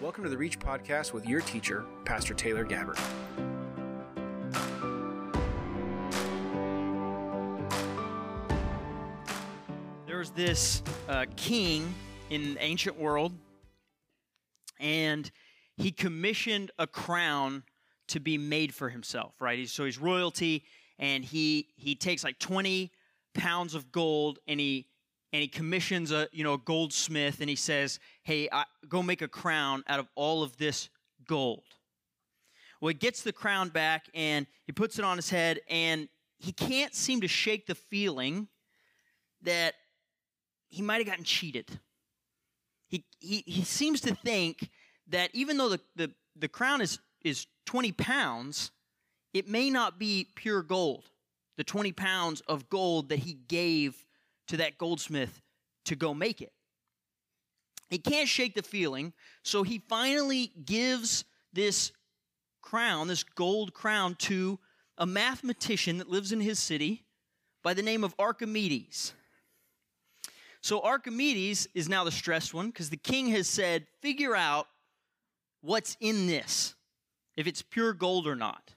Welcome to the REACH podcast with your teacher, Pastor Taylor Gabbert. There was this king in the ancient world, and he commissioned a crown to be made for himself, right? So he's royalty, and he takes like 20 pounds of gold, and he commissions a goldsmith, and he says, hey, go make a crown out of all of this gold. Well, he gets the crown back, and he puts it on his head, and he can't seem to shake the feeling that he might have gotten cheated. He seems to think that even though the crown is 20 pounds, it may not be pure gold, the 20 pounds of gold that he gave to that goldsmith to go make it. He can't shake the feeling, so he finally gives this crown, this gold crown, to a mathematician that lives in his city by the name of Archimedes. So Archimedes is now the stressed one because the king has said, figure out what's in this, if it's pure gold or not.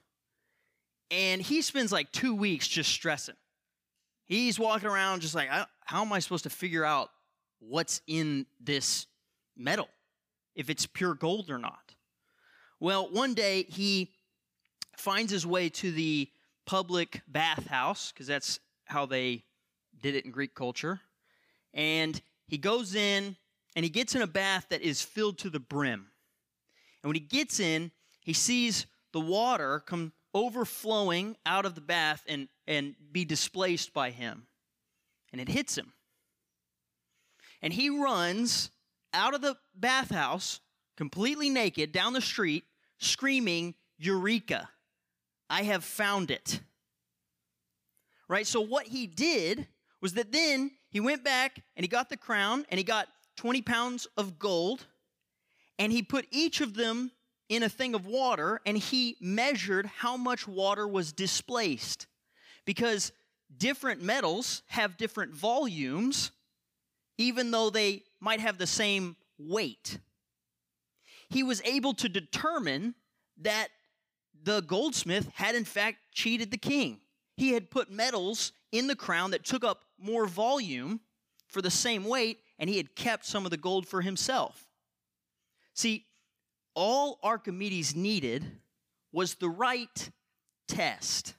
And he spends like 2 weeks just stressing. He's walking around just like, how am I supposed to figure out what's in this metal, if it's pure gold or not? Well, one day he finds his way to the public bathhouse, because that's how they did it in Greek culture. And he goes in, and he gets in a bath that is filled to the brim. And when he gets in, he sees the water come overflowing out of the bath and be displaced by him. And it hits him. And he runs out of the bathhouse, completely naked, down the street, screaming, Eureka! I have found it. Right? So what he did was that then he went back and he got the crown and he got 20 pounds of gold and he put each of them in a thing of water and he measured how much water was displaced. Because different metals have different volumes, even though they might have the same weight. He was able to determine that the goldsmith had in fact cheated the king. He had put metals in the crown that took up more volume for the same weight, and he had kept some of the gold for himself. See, all Archimedes needed was the right test.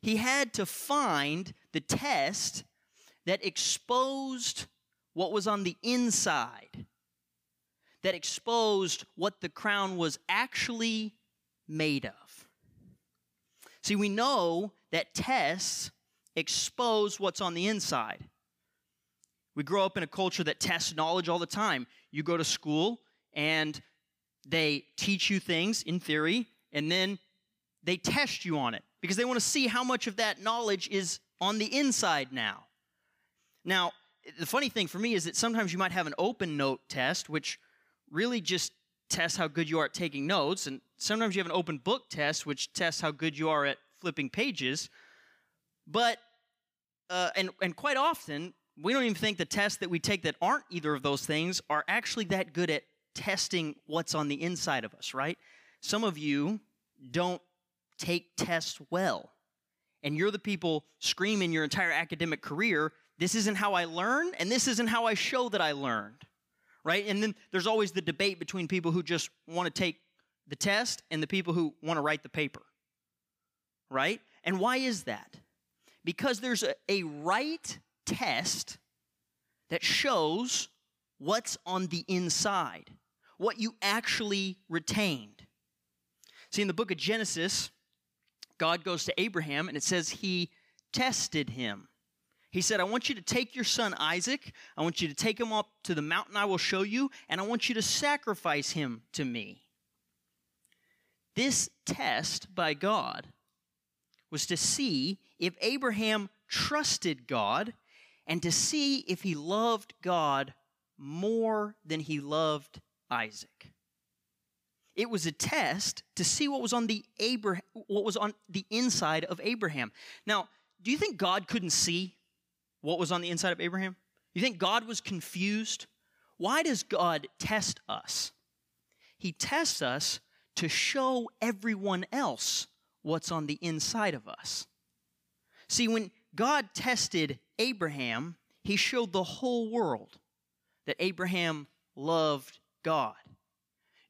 He had to find the test that exposed what was on the inside, that exposed what the crown was actually made of. See, we know that tests expose what's on the inside. We grow up in a culture that tests knowledge all the time. You go to school, and they teach you things in theory, and then they test you on it, because they want to see how much of that knowledge is on the inside now. Now, the funny thing for me is that sometimes you might have an open note test, which really just tests how good you are at taking notes, and sometimes you have an open book test, which tests how good you are at flipping pages, but, and quite often, we don't even think the tests that we take that aren't either of those things are actually that good at testing what's on the inside of us, right? Some of you don't take tests well. And you're the people screaming your entire academic career, this isn't how I learn, and this isn't how I show that I learned, right? And then there's always the debate between people who just want to take the test and the people who want to write the paper, right? And why is that? Because there's a right test that shows what's on the inside, what you actually retained. See, in the book of Genesis, God goes to Abraham, and it says he tested him. He said, I want you to take your son Isaac, I want you to take him up to the mountain I will show you, and I want you to sacrifice him to me. This test by God was to see if Abraham trusted God and to see if he loved God more than he loved Isaac. It was a test to see what was on the inside of Abraham. Now, do you think God couldn't see what was on the inside of Abraham? You think God was confused? Why does God test us? He tests us to show everyone else what's on the inside of us. See, when God tested Abraham, he showed the whole world that Abraham loved God.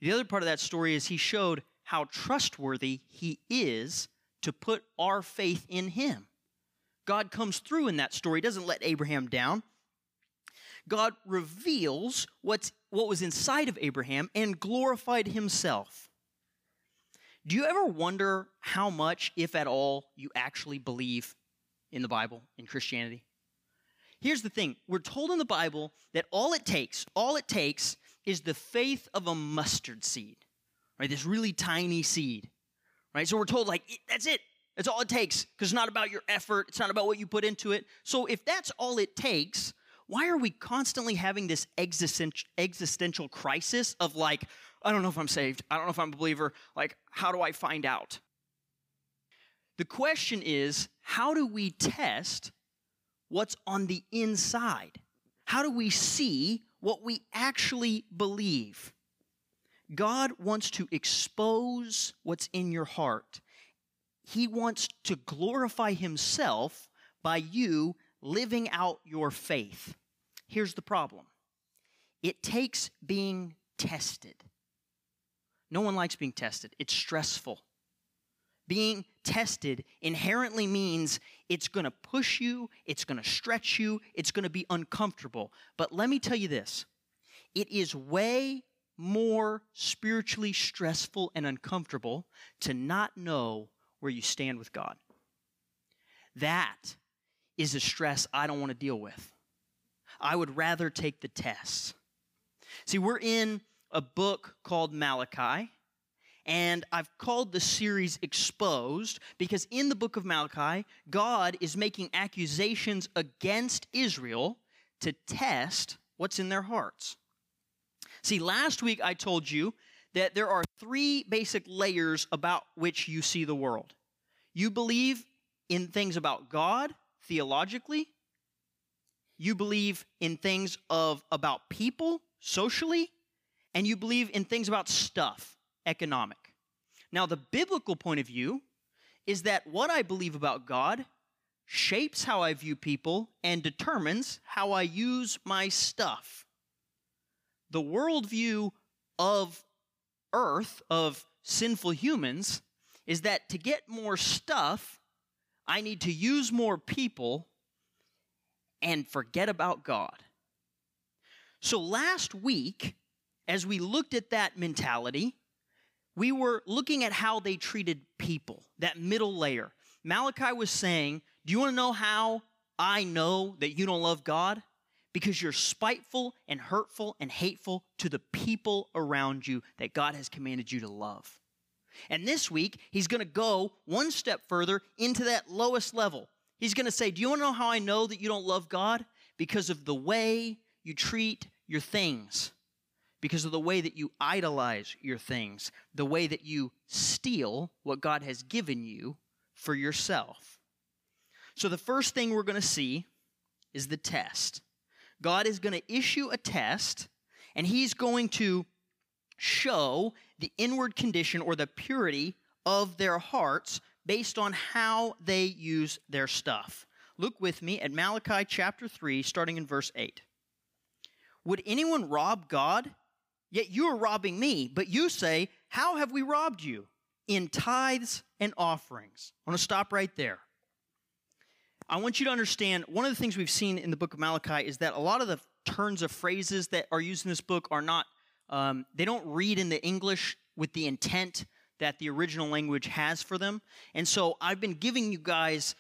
The other part of that story is he showed how trustworthy he is to put our faith in him. God comes through in that story. He doesn't let Abraham down. God reveals what was inside of Abraham and glorified himself. Do you ever wonder how much, if at all, you actually believe in the Bible, in Christianity? Here's the thing. We're told in the Bible that all it takes is the faith of a mustard seed, right? This really tiny seed, right? So we're told, like, that's it. That's all it takes, because it's not about your effort. It's not about what you put into it. So if that's all it takes, why are we constantly having this existential crisis of, like, I don't know if I'm saved. I don't know if I'm a believer. Like, how do I find out? The question is, how do we test what's on the inside? How do we see what we actually believe? God wants to expose what's in your heart. He wants to glorify himself by you living out your faith. Here's the problem. It takes being tested. No one likes being tested. It's stressful. Being tested inherently means it's going to push you, it's going to stretch you, it's going to be uncomfortable. But let me tell you this. It is way more spiritually stressful and uncomfortable to not know where you stand with God. That is a stress I don't want to deal with. I would rather take the tests. See, we're in a book called Malachi, and I've called the series Exposed because in the book of Malachi, God is making accusations against Israel to test what's in their hearts. See, last week I told you that there are three basic layers about which you see the world. You believe in things about God theologically. You believe in things about people socially. And you believe in things about stuff, economic. Now, the biblical point of view is that what I believe about God shapes how I view people and determines how I use my stuff. The worldview of earth, of sinful humans, is that to get more stuff, I need to use more people and forget about God. So last week, as we looked at that mentality, we were looking at how they treated people, that middle layer. Malachi was saying, do you want to know how I know that you don't love God? Because you're spiteful and hurtful and hateful to the people around you that God has commanded you to love. And this week, he's going to go one step further into that lowest level. He's going to say, do you want to know how I know that you don't love God? Because of the way you treat your things. Because of the way that you idolize your things, the way that you steal what God has given you for yourself. So the first thing we're going to see is the test. God is going to issue a test, and he's going to show the inward condition or the purity of their hearts based on how they use their stuff. Look with me at Malachi chapter 3, starting in verse 8. Would anyone rob God? Yet you are robbing me, but you say, how have we robbed you? In tithes and offerings. I want to stop right there. I want you to understand, one of the things we've seen in the book of Malachi is that a lot of the turns of phrases that are used in this book are not, they don't read in the English with the intent that the original language has for them. And so I've been giving you guys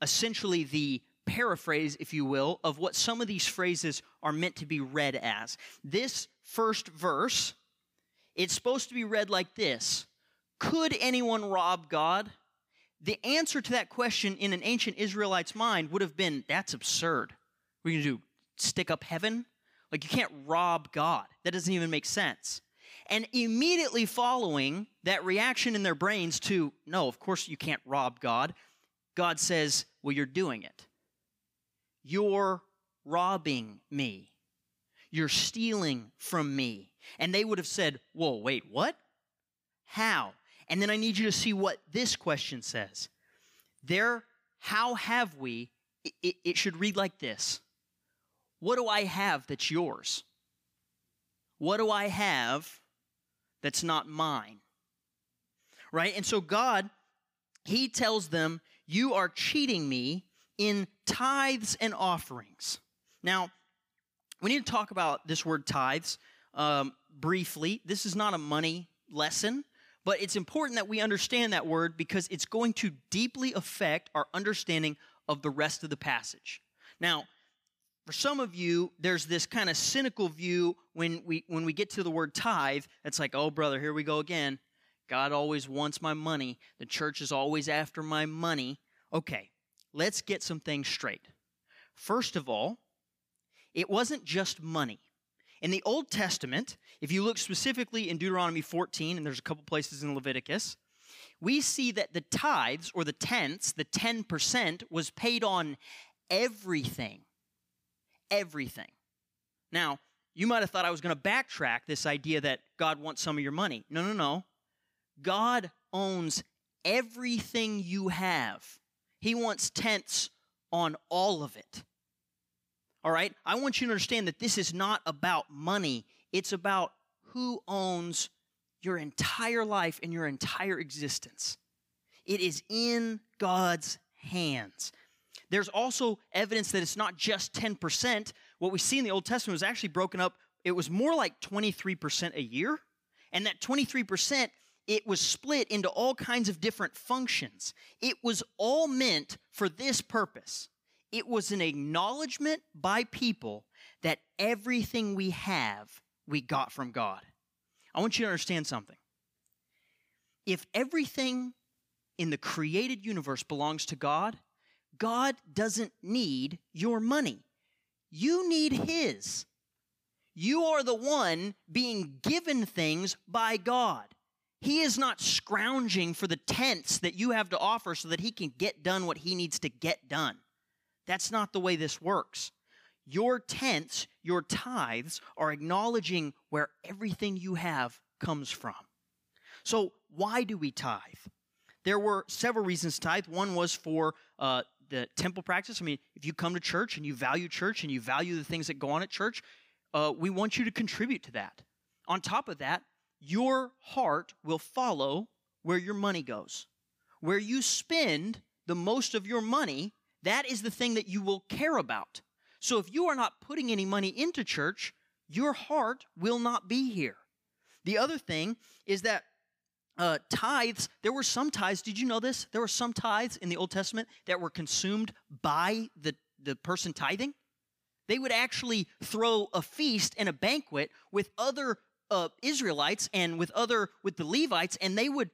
essentially the paraphrase, if you will, of what some of these phrases are meant to be read as. This first verse, it's supposed to be read like this. Could anyone rob God? The answer to that question in an ancient Israelite's mind would have been, that's absurd. What are you going to do, stick up heaven? Like, you can't rob God. That doesn't even make sense. And immediately following that reaction in their brains to, no, of course you can't rob God, God says, well, you're doing it. You're robbing me. You're stealing from me. And they would have said, whoa, wait, what? How? And then I need you to see what this question says. There, how have we, it should read like this. What do I have that's yours? What do I have that's not mine? Right? And so God, he tells them, you are cheating me in tithes and offerings. Now, we need to talk about this word tithes briefly. This is not a money lesson, but it's important that we understand that word because it's going to deeply affect our understanding of the rest of the passage. Now, for some of you, there's this kind of cynical view when we get to the word tithe, it's like, oh, brother, here we go again. God always wants my money. The church is always after my money. Okay, let's get some things straight. First of all, it wasn't just money. In the Old Testament, if you look specifically in Deuteronomy 14, and there's a couple places in Leviticus, we see that the tithes, or the tenths, the 10%, was paid on everything. Everything. Now, you might have thought I was going to backtrack this idea that God wants some of your money. No, no, no. God owns everything you have. He wants tenths on all of it. All right? I want you to understand that this is not about money. It's about who owns your entire life and your entire existence. It is in God's hands. There's also evidence that it's not just 10%. What we see in the Old Testament was actually broken up. It was more like 23% a year. And that 23%, it was split into all kinds of different functions. It was all meant for this purpose. It was an acknowledgement by people that everything we have, we got from God. I want you to understand something. If everything in the created universe belongs to God, God doesn't need your money. You need His. You are the one being given things by God. He is not scrounging for the tenths that you have to offer so that He can get done what He needs to get done. That's not the way this works. Your tenths, your tithes, are acknowledging where everything you have comes from. So why do we tithe? There were several reasons to tithe. One was for the temple practice. I mean, if you come to church and you value the things that go on at church, we want you to contribute to that. On top of that, your heart will follow where your money goes. Where you spend the most of your money, that is the thing that you will care about. So if you are not putting any money into church, your heart will not be here. The other thing is that tithes, there were some tithes, did you know this? There were some tithes in the Old Testament that were consumed by the person tithing. They would actually throw a feast and a banquet with other Israelites and with the Levites, and they would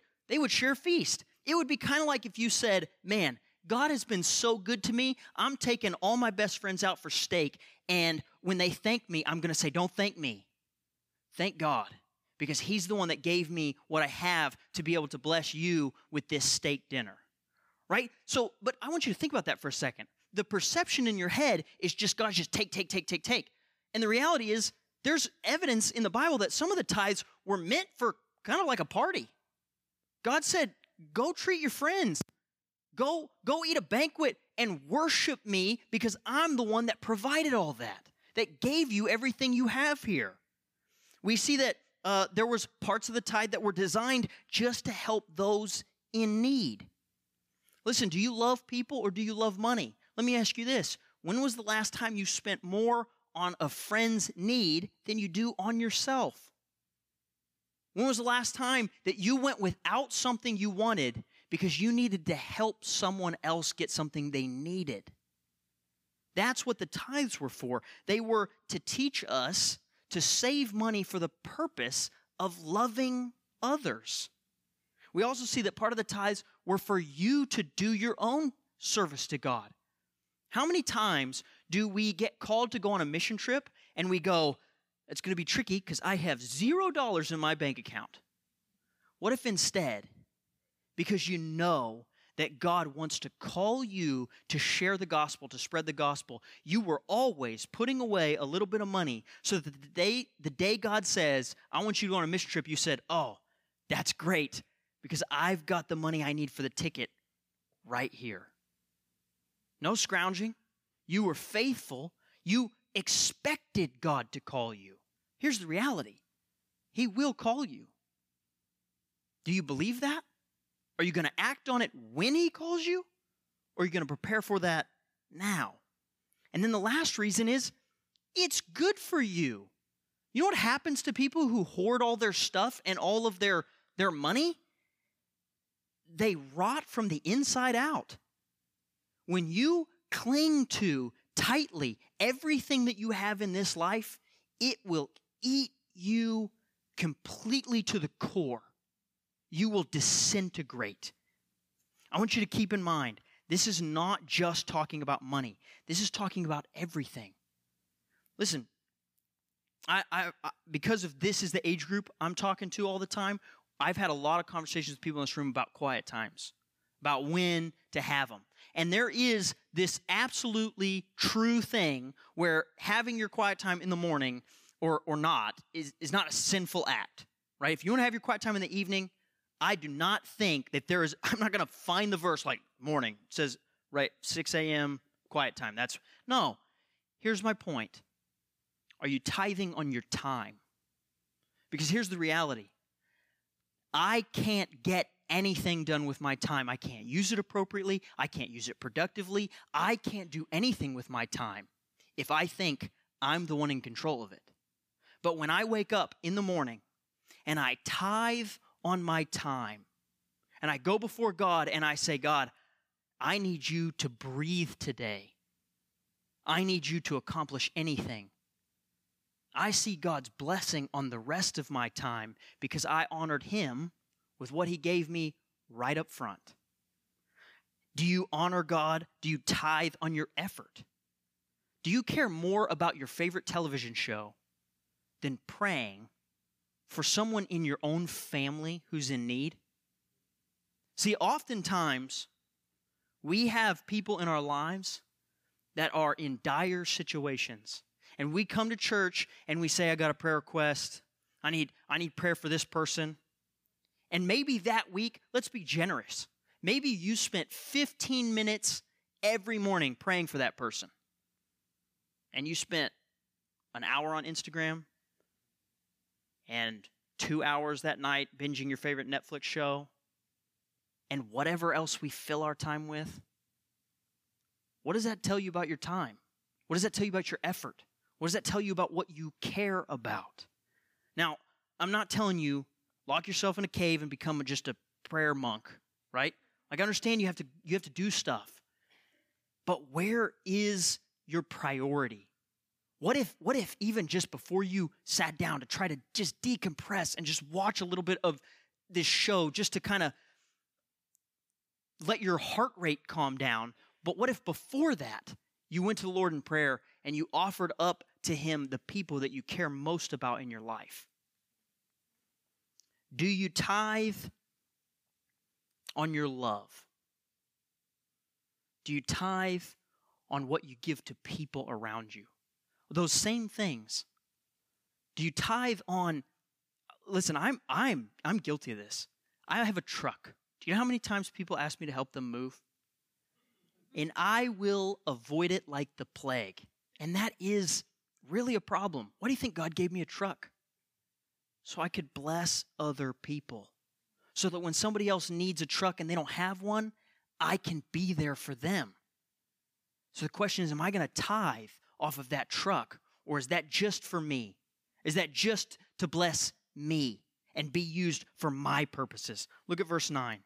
share feast. It would be kind of like if you said, man, God has been so good to me, I'm taking all my best friends out for steak, and when they thank me, I'm going to say, don't thank me. Thank God, because He's the one that gave me what I have to be able to bless you with this steak dinner, right? So, but I want you to think about that for a second. The perception in your head is just, God, just take. And the reality is, there's evidence in the Bible that some of the tithes were meant for kind of like a party. God said, go treat your friends. Go eat a banquet and worship me because I'm the one that provided all that gave you everything you have here. We see that there was parts of the tithe that were designed just to help those in need. Listen, do you love people or do you love money? Let me ask you this. When was the last time you spent more on a friend's need than you do on yourself? When was the last time that you went without something you wanted because you needed to help someone else get something they needed? That's what the tithes were for. They were to teach us to save money for the purpose of loving others. We also see that part of the tithes were for you to do your own service to God. How many times do we get called to go on a mission trip and we go, it's going to be tricky because I have $0 in my bank account? What if instead, because you know that God wants to call you to share the gospel, to spread the gospel, you were always putting away a little bit of money so that the day God says, I want you to go on a mission trip, you said, oh, that's great because I've got the money I need for the ticket right here. No scrounging. You were faithful. You expected God to call you. Here's the reality. He will call you. Do you believe that? Are you going to act on it when he calls you? Or are you going to prepare for that now? And then the last reason is, it's good for you. You know what happens to people who hoard all their stuff and all of their money? They rot from the inside out. When you cling to tightly everything that you have in this life, it will eat you completely to the core. You will disintegrate. I want you to keep in mind, this is not just talking about money. This is talking about everything. Listen, I because of this is the age group I'm talking to all the time, I've had a lot of conversations with people in this room about quiet times, about when to have them. And there is this absolutely true thing where having your quiet time in the morning or not is not a sinful act, right? If you want to have your quiet time in the evening, I do not think that there is, I'm not going to find the verse like morning. It says, right, 6 a.m., quiet time. That's, no. Here's my point. Are you tithing on your time? Because here's the reality. I can't get anything done with my time. I can't use it appropriately. I can't use it productively. I can't do anything with my time if I think I'm the one in control of it. But when I wake up in the morning and I tithe on my time, and I go before God and I say, God, I need you to breathe today. I need you to accomplish anything. I see God's blessing on the rest of my time because I honored him with what he gave me right up front. Do you honor God? Do you tithe on your effort? Do you care more about your favorite television show than praying for someone in your own family who's in need? See, oftentimes, we have people in our lives that are in dire situations. And we come to church and we say, I got a prayer request. I need prayer for this person. And maybe that week, let's be generous. Maybe you spent 15 minutes every morning praying for that person. And you spent an hour on Instagram, and 2 hours that night binging your favorite Netflix show, and whatever else we fill our time with. What does that tell you about your time? What does that tell you about your effort? What does that tell you about what you care about? Now, I'm not telling you, lock yourself in a cave and become just a prayer monk, right? Like, I understand you have to do stuff, but where is your priority? What if even just before you sat down to try to just decompress and just watch a little bit of this show just to kind of let your heart rate calm down, but what if before that you went to the Lord in prayer and you offered up to him the people that you care most about in your life? Do you tithe on your love? Do you tithe on what you give to people around you? Those same things. Do you tithe on, listen, I'm guilty of this. I have a truck. Do you know how many times people ask me to help them move? And I will avoid it like the plague. And that is really a problem. Why do you think God gave me a truck? So I could bless other people. So that when somebody else needs a truck and they don't have one, I can be there for them. So the question is, am I going to tithe off of that truck, or is that just for me? Is that just to bless me and be used for my purposes? Look at verse 9.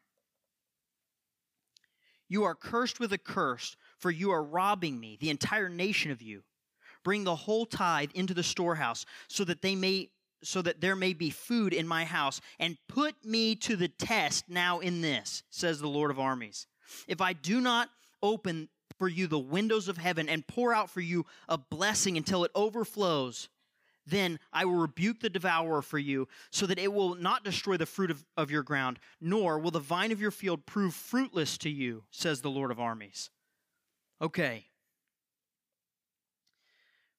You are cursed with a curse, for you are robbing me, the entire nation of you. Bring the whole tithe into the storehouse, so that there may be food in my house, and put me to the test now in this, says the Lord of armies. If I do not open for you the windows of heaven and pour out for you a blessing until it overflows, Then I will rebuke the devourer for you, so that it will not destroy the fruit of your ground, nor will the vine of your field prove fruitless to you, says the Lord of armies. Okay.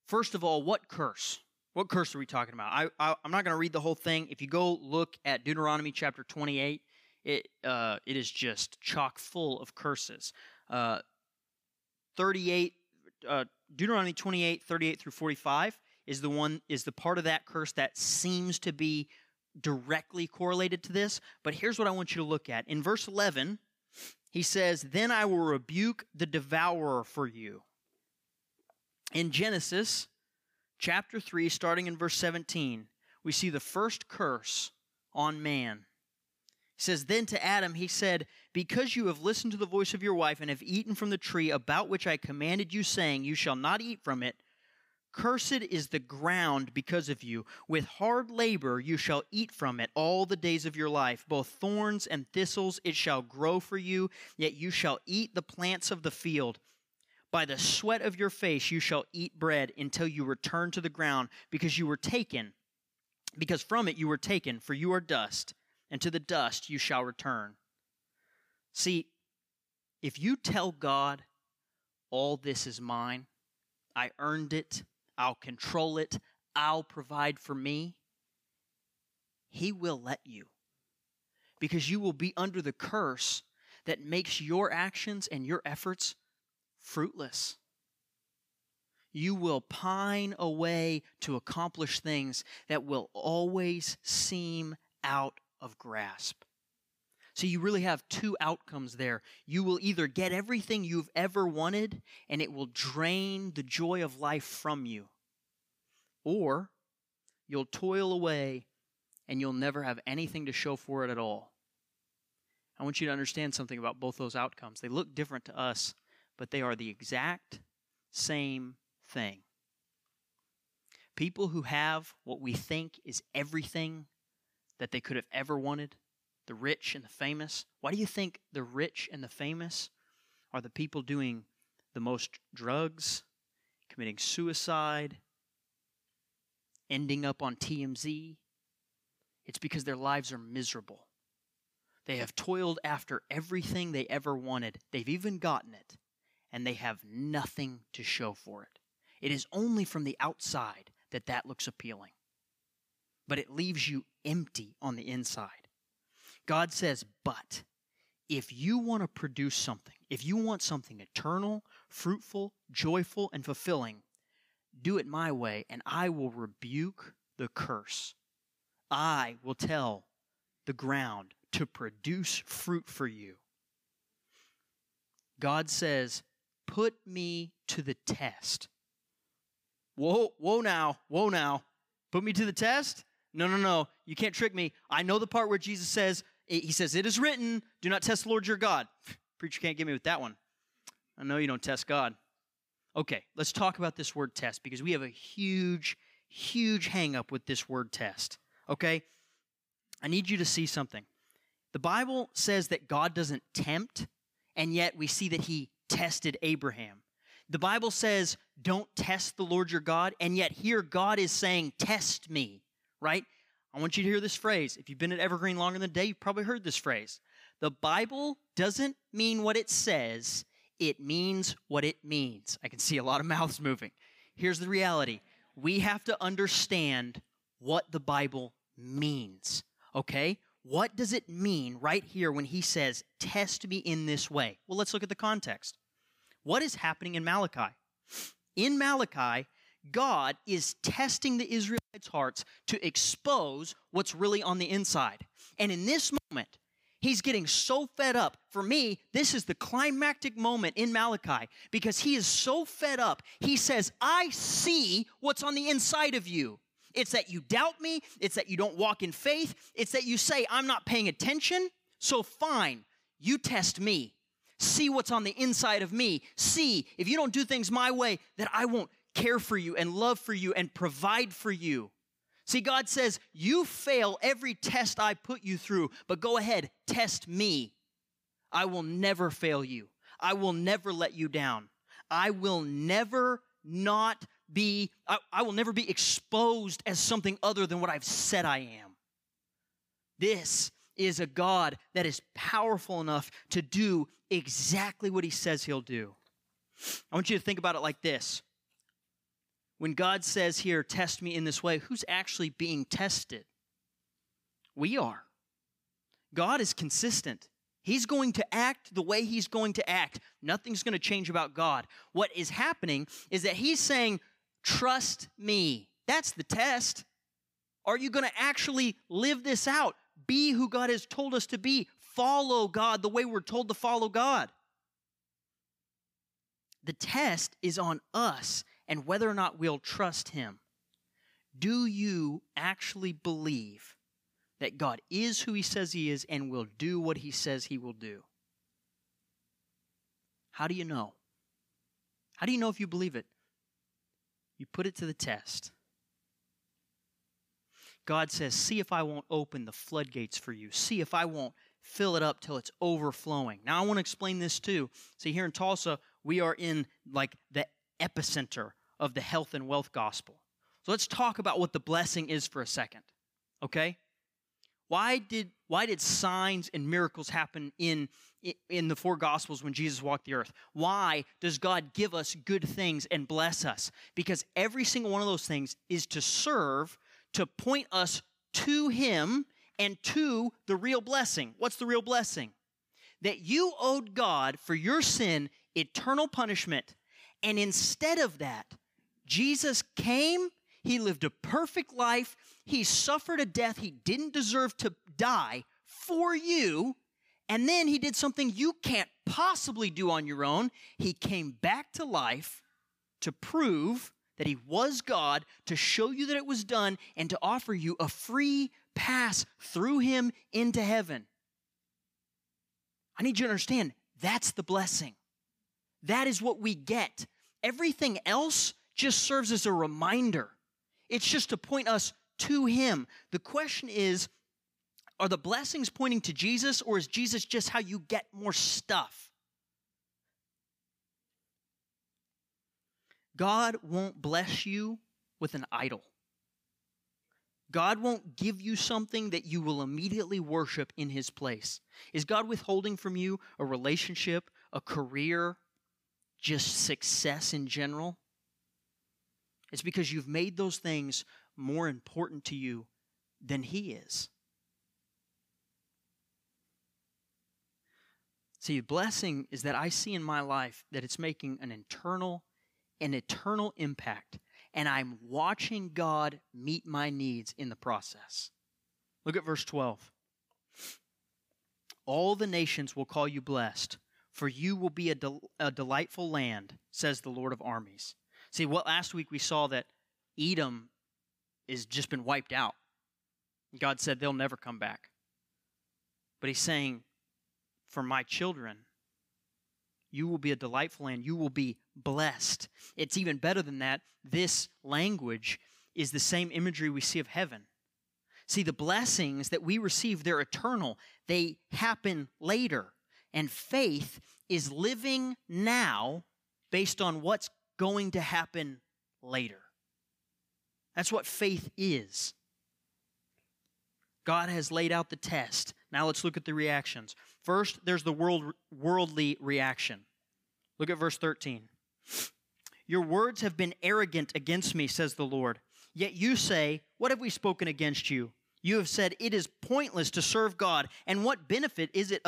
First of all, what curse? What curse are we talking about? I'm not going to read the whole thing. If you go look at Deuteronomy chapter 28, it is just chock full of curses. Deuteronomy 28, 38 through 45 is the part of that curse that seems to be directly correlated to this. But here's what I want you to look at. In verse 11, he says, "Then I will rebuke the devourer for you." In Genesis chapter 3, starting in verse 17, we see the first curse on man. It says, "Then to Adam he said, 'Because you have listened to the voice of your wife and have eaten from the tree about which I commanded you, saying, you shall not eat from it, cursed is the ground because of you. With hard labor you shall eat from it all the days of your life. Both thorns and thistles it shall grow for you, yet you shall eat the plants of the field. By the sweat of your face you shall eat bread until you return to the ground, because from it you were taken, for you are dust, and to the dust you shall return.'" See, if you tell God, all this is mine, I earned it, I'll control it, I'll provide for me, He will let you, because you will be under the curse that makes your actions and your efforts fruitless. You will pine away to accomplish things that will always seem out of grasp. So you really have two outcomes there. You will either get everything you've ever wanted, and it will drain the joy of life from you, or you'll toil away and you'll never have anything to show for it at all. I want you to understand something about both those outcomes. They look different to us, but they are the exact same thing. People who have what we think is everything that they could have ever wanted, the rich and the famous. Why do you think the rich and the famous are the people doing the most drugs, committing suicide, ending up on TMZ? It's because their lives are miserable. They have toiled after everything they ever wanted. They've even gotten it, and they have nothing to show for it. It is only from the outside that that looks appealing, but it leaves you empty on the inside. God says, but if you want to produce something, if you want something eternal, fruitful, joyful, and fulfilling, do it my way, and I will rebuke the curse. I will tell the ground to produce fruit for you. God says, put me to the test. Whoa now. Put me to the test? No. You can't trick me. I know the part where Jesus says, he says, "It is written, do not test the Lord your God." Preacher can't get me with that one. I know you don't test God. Okay, let's talk about this word test, because we have a huge, huge hang up with this word test. Okay? I need you to see something. The Bible says that God doesn't tempt, and yet we see that He tested Abraham. The Bible says, don't test the Lord your God, and yet here God is saying, test me, right? I want you to hear this phrase. If you've been at Evergreen longer than a day, you've probably heard this phrase. The Bible doesn't mean what it says, it means what it means. I can see a lot of mouths moving. Here's the reality. We have to understand what the Bible means, okay? What does it mean right here when He says, test me in this way? Well, let's look at the context. What is happening in Malachi? In Malachi, God is testing the Israelites' hearts to expose what's really on the inside. And in this moment, He's getting so fed up. For me, this is the climactic moment in Malachi, because He is so fed up. He says, I see what's on the inside of you. It's that you doubt me. It's that you don't walk in faith. It's that you say, I'm not paying attention. So fine, you test me. See what's on the inside of me. See, if you don't do things my way, that I won't care for you and love for you and provide for you. See, God says, you fail every test I put you through, but go ahead, test me. I will never fail you. I will never let you down. I will never not be, I will never be exposed as something other than what I've said I am. This is a God that is powerful enough to do exactly what he says he'll do. I want you to think about it like this. When God says here, test me in this way, who's actually being tested? We are. God is consistent. He's going to act the way he's going to act. Nothing's going to change about God. What is happening is that he's saying, trust me. That's the test. Are you going to actually live this out? Be who God has told us to be. Follow God the way we're told to follow God. The test is on us and whether or not we'll trust him. Do you actually believe that God is who he says he is and will do what he says he will do? How do you know? How do you know if you believe it? You put it to the test. God says, see if I won't open the floodgates for you. See if I won't fill it up till it's overflowing. Now, I want to explain this too. See, here in Tulsa, we are in like the epicenter of the health and wealth gospel. So let's talk about what the blessing is for a second, okay? Why did signs and miracles happen in the four Gospels when Jesus walked the earth? Why does God give us good things and bless us? Because every single one of those things is to serve, to point us to him and to the real blessing. What's the real blessing? That you owed God for your sin eternal punishment, and instead of that, Jesus came. He lived a perfect life. He suffered a death he didn't deserve to die for you. And then he did something you can't possibly do on your own. He came back to life to prove that he was God, to show you that it was done, and to offer you a free pass through him into heaven. I need you to understand, that's the blessing. That is what we get. Everything else just serves as a reminder. It's just to point us to him. The question is, are the blessings pointing to Jesus, or is Jesus just how you get more stuff? God won't bless you with an idol. God won't give you something that you will immediately worship in his place. Is God withholding from you a relationship, a career, just success in general? It's because you've made those things more important to you than he is. See, the blessing is that I see in my life that it's making an eternal impact, and I'm watching God meet my needs in the process. Look at verse 12. All the nations will call you blessed, for you will be a delightful land, says the Lord of armies. See, last week we saw that Edom has just been wiped out. God said they'll never come back. But he's saying, for my children, you will be a delightful land. You will be blessed. It's even better than that. This language is the same imagery we see of heaven. See, the blessings that we receive, they're eternal. They happen later. And faith is living now based on what's going to happen later. That's what faith is. God has laid out the test. Now let's look at the reactions. First, there's the worldly reaction. Look at verse 13. Your words have been arrogant against me, says the Lord. Yet you say, what have we spoken against you? You have said, it is pointless to serve God, and what benefit is it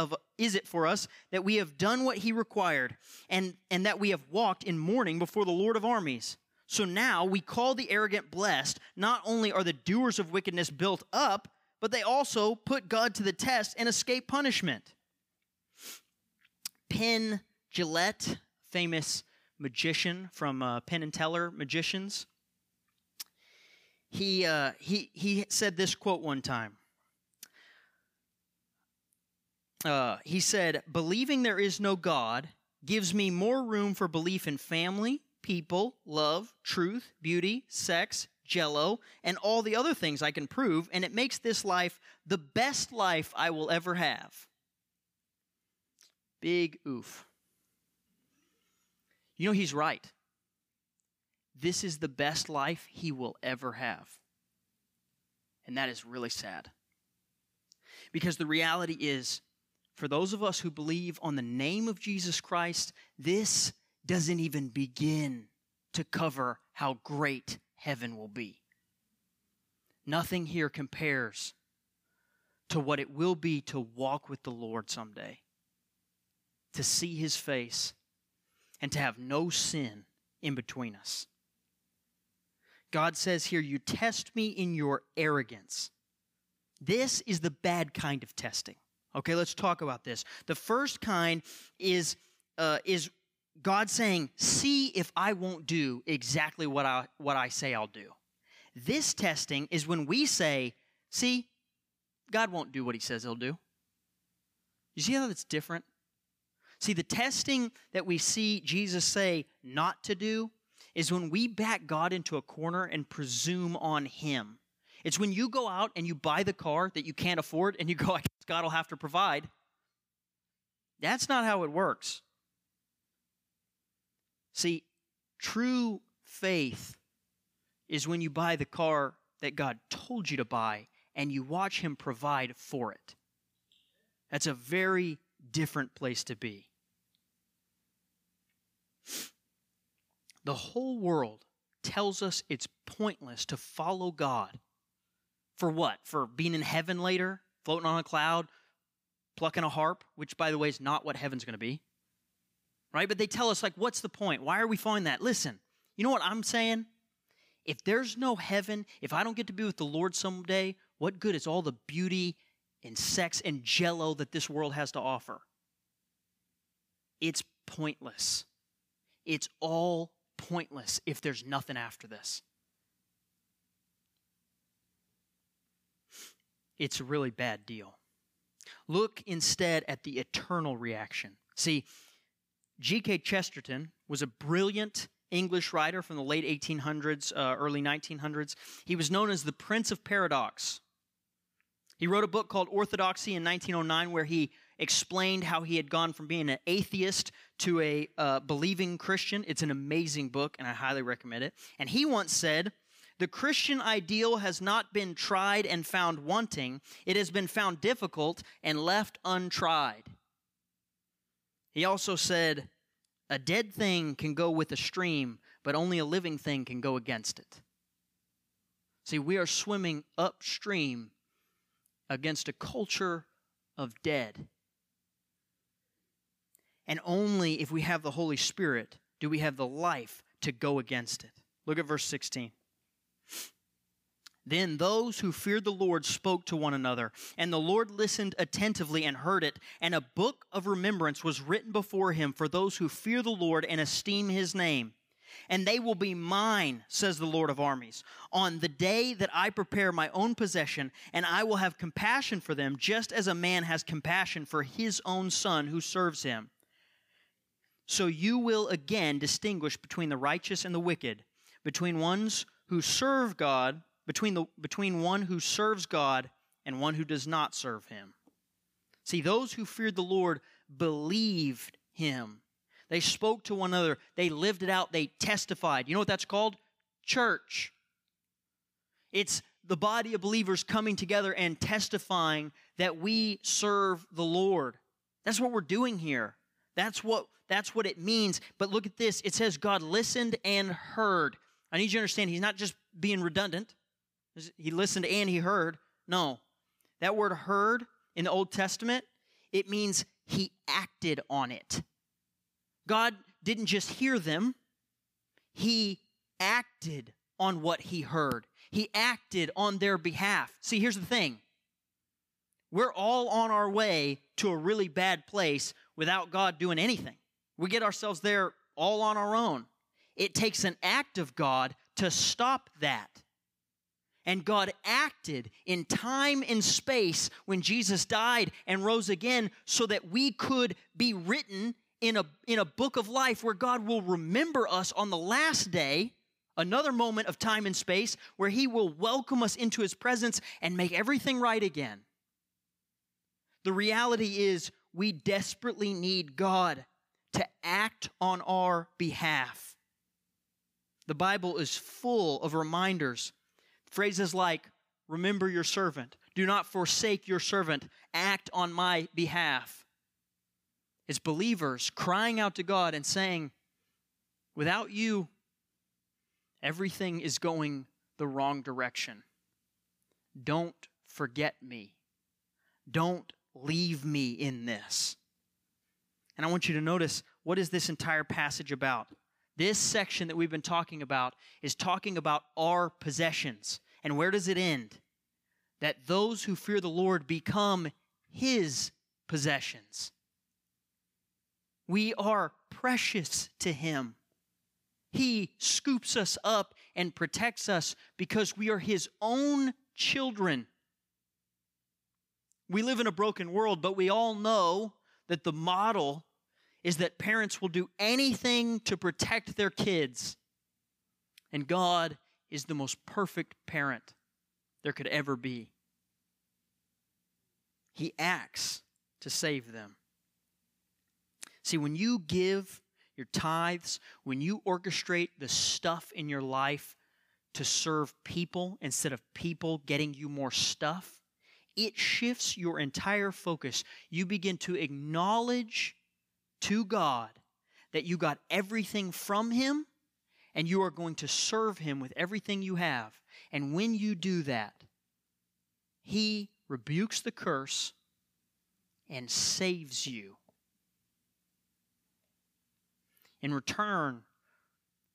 for us that we have done what he required, and that we have walked in mourning before the Lord of armies? So now we call the arrogant blessed. Not only are the doers of wickedness built up, but they also put God to the test and escape punishment. Penn Gillette, famous magician from Penn and Teller magicians, he said this quote one time. He said, believing there is no God gives me more room for belief in family, people, love, truth, beauty, sex, jello, and all the other things I can prove, and it makes this life the best life I will ever have. Big oof. You know, he's right. this is the best life he will ever have. And that is really sad. Because the reality is, for those of us who believe on the name of Jesus Christ, this doesn't even begin to cover how great heaven will be. Nothing here compares to what it will be to walk with the Lord someday, to see His face, and to have no sin in between us. God says here, you test me in your arrogance. This is the bad kind of testing. Okay, let's talk about this. The first kind is God saying, see if I won't do exactly what I say I'll do. This testing is when we say, see, God won't do what He says He'll do. You see how that's different? See, the testing that we see Jesus say not to do is when we back God into a corner and presume on Him. It's when you go out and you buy the car that you can't afford and you go, I guess God will have to provide. That's not how it works. See, true faith is when you buy the car that God told you to buy and you watch Him provide for it. That's a very different place to be. The whole world tells us it's pointless to follow God. For what? For being in heaven later, floating on a cloud, plucking a harp, which, by the way, is not what heaven's going to be. Right? But they tell us, like, what's the point? Why are we following that? Listen, you know what I'm saying? If there's no heaven, if I don't get to be with the Lord someday, what good is all the beauty and sex and jello that this world has to offer? It's pointless. It's all pointless if there's nothing after this. It's a really bad deal. Look instead at the eternal reaction. See, G.K. Chesterton was a brilliant English writer from the late 1800s, early 1900s. He was known as the Prince of Paradox. He wrote a book called Orthodoxy in 1909 where he explained how he had gone from being an atheist to a believing Christian. It's an amazing book, and I highly recommend it. And he once said, the Christian ideal has not been tried and found wanting. It has been found difficult and left untried. He also said, a dead thing can go with a stream, but only a living thing can go against it. See, we are swimming upstream against a culture of dead. And only if we have the Holy Spirit do we have the life to go against it. Look at verse 16. Then those who feared the Lord spoke to one another, and the Lord listened attentively and heard it, and a book of remembrance was written before Him for those who fear the Lord and esteem His name. And they will be mine, says the Lord of armies, on the day that I prepare my own possession, and I will have compassion for them, just as a man has compassion for his own son who serves him. So you will again distinguish between the righteous and the wicked, between ones who serve God, between one who serves God and one who does not serve Him. See, those who feared the Lord believed Him. They spoke to one another. They lived it out. They testified. You know what that's called? Church. It's the body of believers coming together and testifying that we serve the Lord. That's what we're doing here. That's what it means. But look at this. It says God listened and heard. I need you to understand He's not just being redundant. He listened and He heard. No. That word heard in the Old Testament, it means He acted on it. God didn't just hear them. He acted on what He heard. He acted on their behalf. See, here's the thing. We're all on our way to a really bad place without God doing anything. We get ourselves there all on our own. It takes an act of God to stop that. And God acted in time and space when Jesus died and rose again so that we could be written in a book of life where God will remember us on the last day, another moment of time and space, where He will welcome us into His presence and make everything right again. The reality is we desperately need God to act on our behalf. The Bible is full of reminders. Phrases like, remember your servant. Do not forsake your servant. Act on my behalf. It's believers crying out to God and saying, without you, everything is going the wrong direction. Don't forget me. Don't leave me in this. And I want you to notice, what is this entire passage about? This section that we've been talking about is talking about our possessions. And where does it end? That those who fear the Lord become His possessions. We are precious to Him. He scoops us up and protects us because we are His own children. We live in a broken world, but we all know that the model is that parents will do anything to protect their kids. And God is the most perfect parent there could ever be. He acts to save them. See, when you give your tithes, when you orchestrate the stuff in your life to serve people instead of people getting you more stuff, it shifts your entire focus. You begin to acknowledge to God that you got everything from Him, and you are going to serve Him with everything you have. And when you do that, He rebukes the curse and saves you. In return,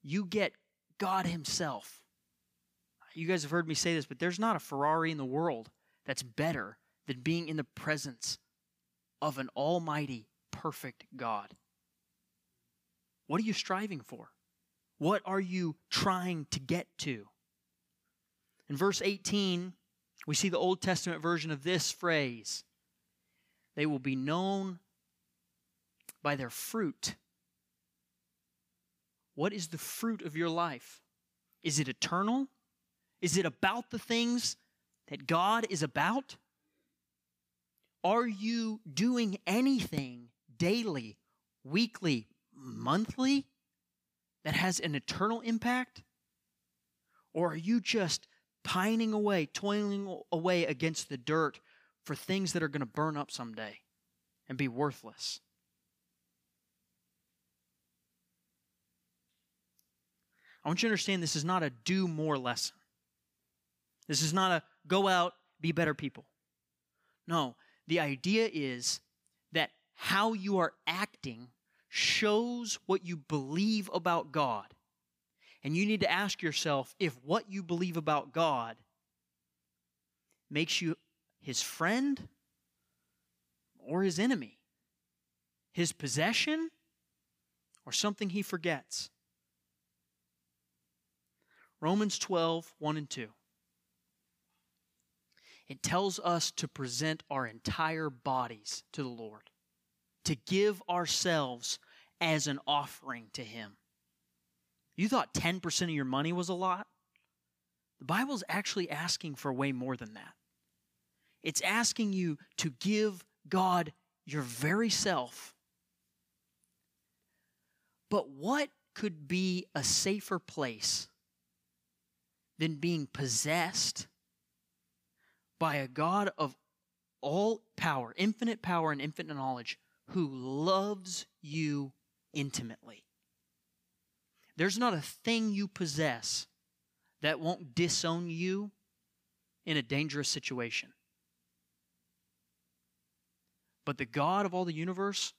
you get God Himself. You guys have heard me say this, but there's not a Ferrari in the world that's better than being in the presence of an almighty, perfect God. What are you striving for? What are you trying to get to? In verse 18, we see the Old Testament version of this phrase. They will be known by their fruit. What is the fruit of your life? Is it eternal? Is it about the things that God is about? Are you doing anything daily, weekly, monthly that has an eternal impact? Or are you just pining away, toiling away against the dirt for things that are going to burn up someday and be worthless? I want you to understand this is not a do more lesson. This is not a go out, be better people. No, the idea is that how you are acting shows what you believe about God. And you need to ask yourself if what you believe about God makes you His friend or His enemy, His possession or something He forgets. Romans 12, 1 and 2. It tells us to present our entire bodies to the Lord, to give ourselves as an offering to Him. You thought 10% of your money was a lot? The Bible's actually asking for way more than that. It's asking you to give God your very self. But what could be a safer place than being possessed by a God of all power, infinite knowledge, who loves you intimately? There's not a thing you possess that won't disown you in a dangerous situation. But the God of all the universe,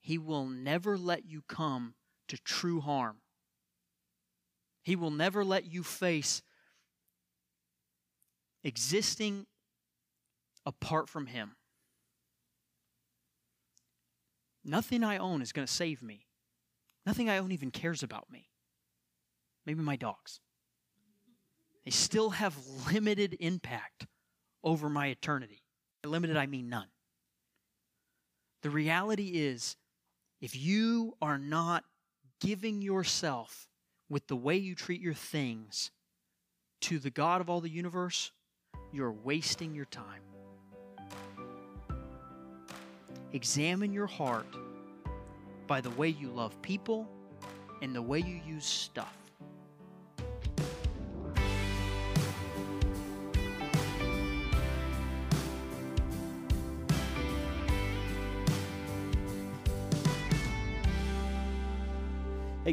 He will never let you come to true harm. He will never let you face existing apart from Him. Nothing I own is going to save me. Nothing I own even cares about me. Maybe my dogs. They still have limited impact over my eternity. By limited, I mean none. The reality is, if you are not giving yourself with the way you treat your things to the God of all the universe, you're wasting your time. Examine your heart by the way you love people and the way you use stuff. Hey